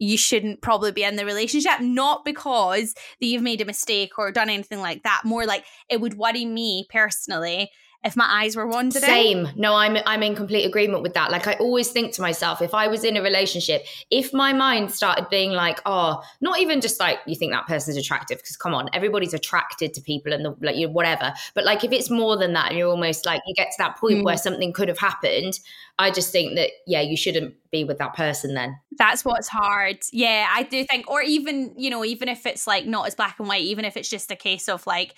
you shouldn't probably be in the relationship, not because that you've made a mistake or done anything like that. More like it would worry me personally if my eyes were wandering. Same. No, I'm in complete agreement with that. Like, I always think to myself, if I was in a relationship, if my mind started being like, oh, not even just like you think that person's attractive, because come on, everybody's attracted to people and like you whatever. But like if it's more than that and you're almost like you get to that point where something could have happened, I just think that, yeah, you shouldn't be with that person then. That's what's hard. Yeah, I do think, or even, you know, even if it's like not as black and white, even if it's just a case of like,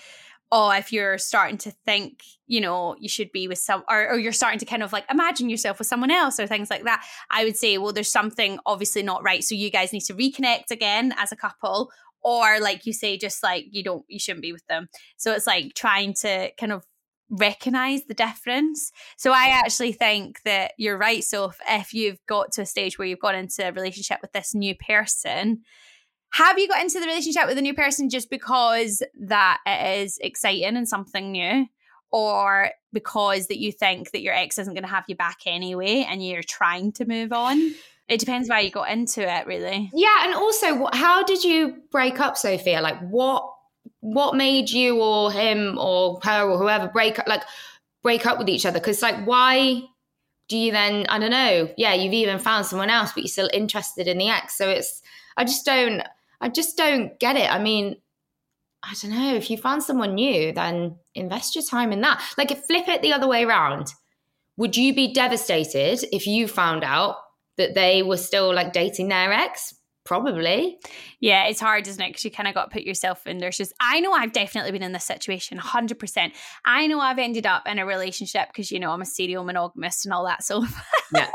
oh, if you're starting to think, you know, you should be with some, or you're starting to kind of like imagine yourself with someone else or things like that, I would say, well, there's something obviously not right. So you guys need to reconnect again as a couple, or like you say, just like you shouldn't be with them. So it's like trying to kind of recognize the difference. So I actually think that you're right. So if you've got to a stage where you've gone into a relationship with this new person, have you got into the relationship with a new person just because that it is exciting and something new, or because that you think that your ex isn't going to have you back anyway and you're trying to move on? It depends why you got into it, really. Yeah, and also, how did you break up, Sophia? Like, what made you or him or her or whoever break up with each other? Because, like, why do you then, I don't know, yeah, you've even found someone else, but you're still interested in the ex. So it's, I just don't get it. I mean, I don't know. If you find someone new, then invest your time in that. Like, if flip it the other way around, would you be devastated if you found out that they were still like dating their ex? Probably. Yeah, it's hard, isn't it? Because you kind of got to put yourself in their shoes. I know I've definitely been in this situation, 100%. I know I've ended up in a relationship because, you know, I'm a serial monogamist and all that. So yeah.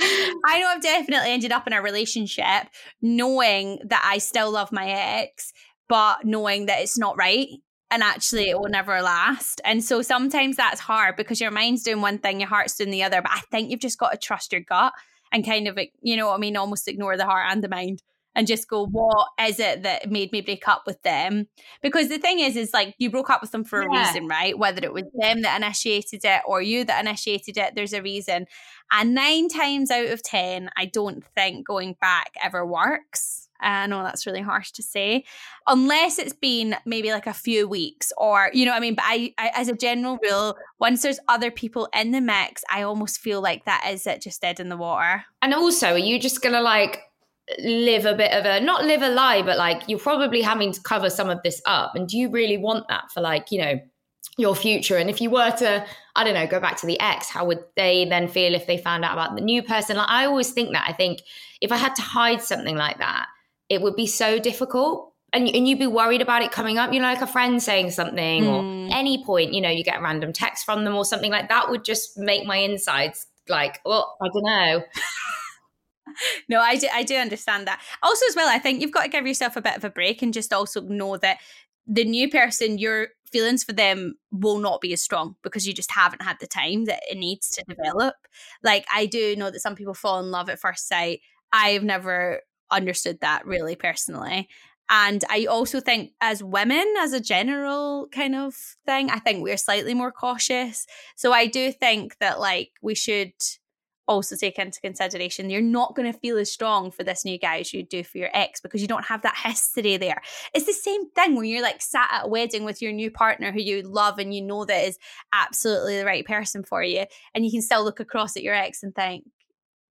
I know I've definitely ended up in a relationship knowing that I still love my ex, but knowing that it's not right. And actually, it will never last. And so sometimes that's hard because your mind's doing one thing, your heart's doing the other. But I think you've just got to trust your gut and kind of, you know what I mean, almost ignore the heart and the mind and just go, what is it that made me break up with them? Because the thing is like you broke up with them for a reason, right? Whether it was them that initiated it or you that initiated it, there's a reason. And 9 times out of 10, I don't think going back ever works. I know that's really harsh to say, unless it's been maybe like a few weeks or, you know what I mean? But I, as a general rule, once there's other people in the mix, I almost feel like that is it, just dead in the water. And also, are you just going to like live a bit of a, not live a lie, but like you're probably having to cover some of this up. And do you really want that for like, you know, your future? And if you were to, I don't know, go back to the ex, how would they then feel if they found out about the new person? Like, I always think that. I think if I had to hide something like that, it would be so difficult and you'd be worried about it coming up, you know, like a friend saying something or any point, you know, you get a random text from them or something like that would just make my insides like, well, I don't know. No, I do understand that. Also as well, I think you've got to give yourself a bit of a break and just also know that the new person, your feelings for them will not be as strong because you just haven't had the time that it needs to develop. Like I do know that some people fall in love at first sight. I've never understood that really personally. And I also think as women, as a general kind of thing, I think we're slightly more cautious. So I do think that like we should also take into consideration you're not going to feel as strong for this new guy as you do for your ex because you don't have that history there. It's the same thing when you're like sat at a wedding with your new partner who you love and you know that is absolutely the right person for you, and you can still look across at your ex and think,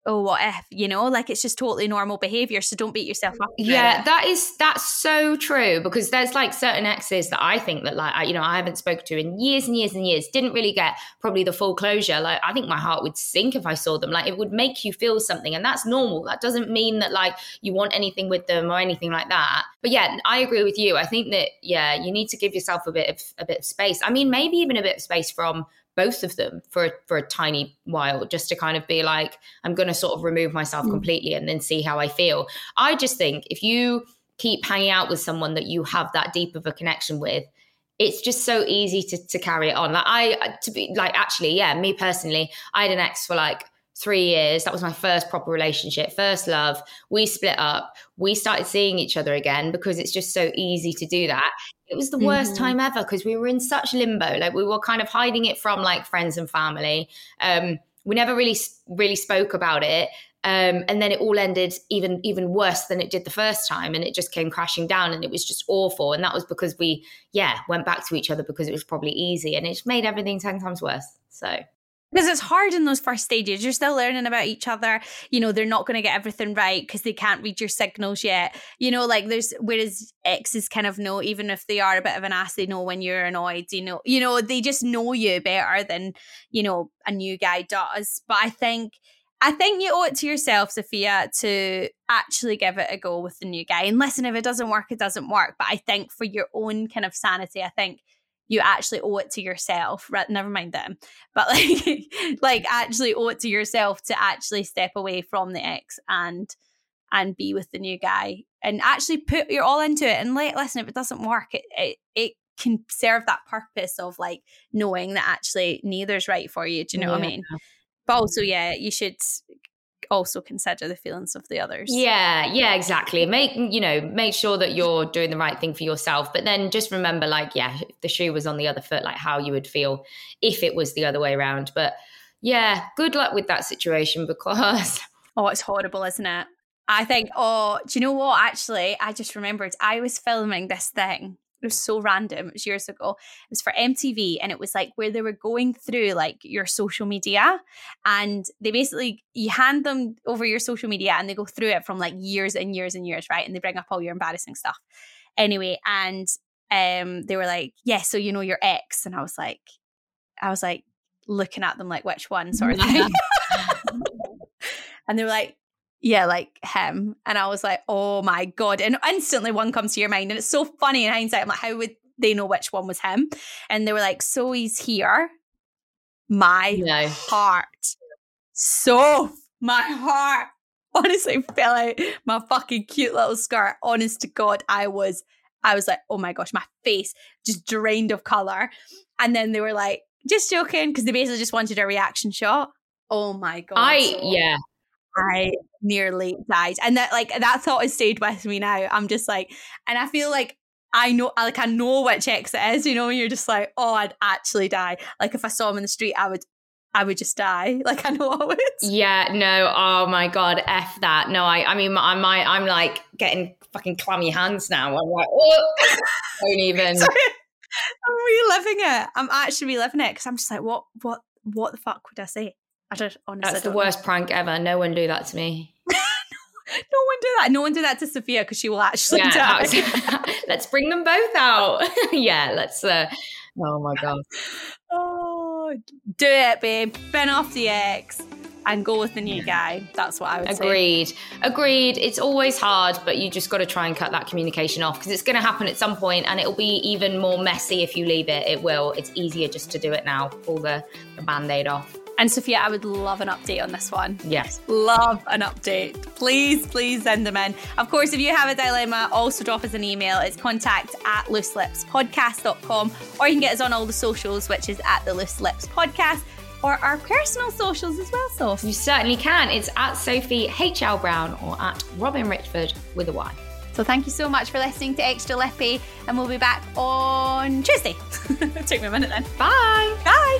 oh, what if, you know, like it's just totally normal behavior. So don't beat yourself up. Yeah, that's so true, because there's like certain exes that I think that like, I haven't spoken to in years and years and years, didn't really get probably the full closure. Like I think my heart would sink if I saw them. Like it would make you feel something, and that's normal. That doesn't mean that like you want anything with them or anything like that. But yeah, I agree with you. I think that, yeah, you need to give yourself a bit of space. I mean, maybe even a bit of space from both of them for a tiny while, just to kind of be like, I'm going to sort of remove myself completely and then see how I feel. I just think if you keep hanging out with someone that you have that deep of a connection with, it's just so easy to carry it on. Like me personally, I had an ex for like 3 years. That was my first proper relationship, first love. We split up. We started seeing each other again because it's just so easy to do that. It was the worst time ever because we were in such limbo. Like we were kind of hiding it from like friends and family. We never really spoke about it. And then it all ended even worse than it did the first time. And it just came crashing down and it was just awful. And that was because we, went back to each other because it was probably easy, and it just made everything 10 times worse. So. Because it's hard in those first stages. You're still learning about each other. You know, they're not going to get everything right because they can't read your signals yet. You know, like whereas exes kind of know, even if they are a bit of an ass, they know when you're annoyed, you know, they just know you better than, you know, a new guy does. But I think you owe it to yourself, Sophia, to actually give it a go with the new guy. And listen, if it doesn't work, it doesn't work. But I think for your own kind of sanity, I think you actually owe it to yourself, right? Never mind them, but like actually owe it to yourself to actually step away from the ex and be with the new guy and actually put your all into it. And like, listen, if it doesn't work, it can serve that purpose of like knowing that actually neither's right for you. Do you know what I mean? But also, you should also consider the feelings of the others. Yeah, exactly. Make sure that you're doing the right thing for yourself, but then just remember, like, if the shoe was on the other foot, like how you would feel if it was the other way around. But yeah, good luck with that situation because it's horrible, isn't it? I think, do you know what? Actually, I just remembered I was filming this thing. It was so random. It was years ago. It was for MTV, and it was like where they were going through like your social media, and they basically, you hand them over your social media and they go through it from like years and years and years, right? And they bring up all your embarrassing stuff. Anyway, and they were like, so you know your ex. And I was like looking at them like, which one, sort of thing. And they were like, yeah, like him. And I was like, oh my God. And instantly one comes to your mind. And it's so funny in hindsight. I'm like, how would they know which one was him? And they were like, so he's here. My heart honestly fell out my fucking cute little skirt. Honest to God, I was like, oh my gosh, my face just drained of color. And then they were like, just joking, because they basically just wanted a reaction shot. Oh my God. I nearly died. And that thought has stayed with me now. I'm just like, and I feel like I know which ex it is, you know, you're just like, oh, I'd actually die. Like if I saw him in the street, I would just die. Like I know I would. Yeah, no. Oh my God, F that. No, I'm like getting fucking clammy hands now. I'm like, oh, don't even. Sorry. I'm reliving it. I'm actually reliving it because I'm just like, what the fuck would I say? I don't honestly. That's the worst prank ever. No one do that to me. No one do that to Sophia because she will actually die. Let's bring them both out. Yeah, let's. Oh my God. Oh, do it, babe. Bin off the ex and go with the new guy. That's what I would say. Agreed. It's always hard, but you just got to try and cut that communication off because it's going to happen at some point and it'll be even more messy if you leave it. It will. It's easier just to do it now. Pull the Band-Aid off. And Sophia, I would love an update on this one. Yes. Love an update. Please send them in. Of course, if you have a dilemma, also drop us an email. It's contact@looselipspodcast.com, or you can get us on all the socials, which is @the Loose Lips Podcast, or our personal socials as well, Soph. You certainly can. It's @SophieHLBrown or @RobinRichford with a Y. So thank you so much for listening to Extra Lippy, and we'll be back on Tuesday. Took me a minute then. Bye. Bye.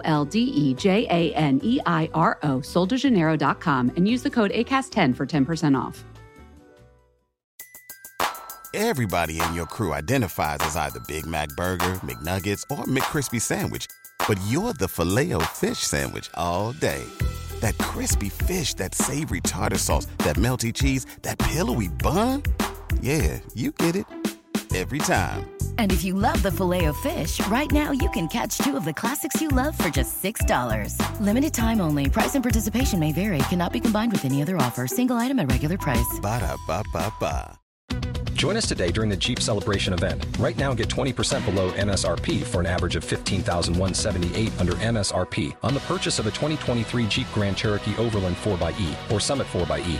SOLDEJANEIRO, soldejaneiro.com, and use the code ACAST10 for 10% off. Everybody in your crew identifies as either Big Mac Burger, McNuggets, or McCrispy Sandwich, but you're the Filet-O-Fish Sandwich all day. That crispy fish, that savory tartar sauce, that melty cheese, that pillowy bun. Yeah, you get it. Every time. And if you love the Filet-O-Fish, right now you can catch two of the classics you love for just $6. Limited time only. Price and participation may vary. Cannot be combined with any other offer. Single item at regular price. Ba-da-ba-ba-ba. Join us today during the Jeep Celebration event. Right now, get 20% below MSRP for an average of $15,178 under MSRP on the purchase of a 2023 Jeep Grand Cherokee Overland 4xE or Summit 4xE.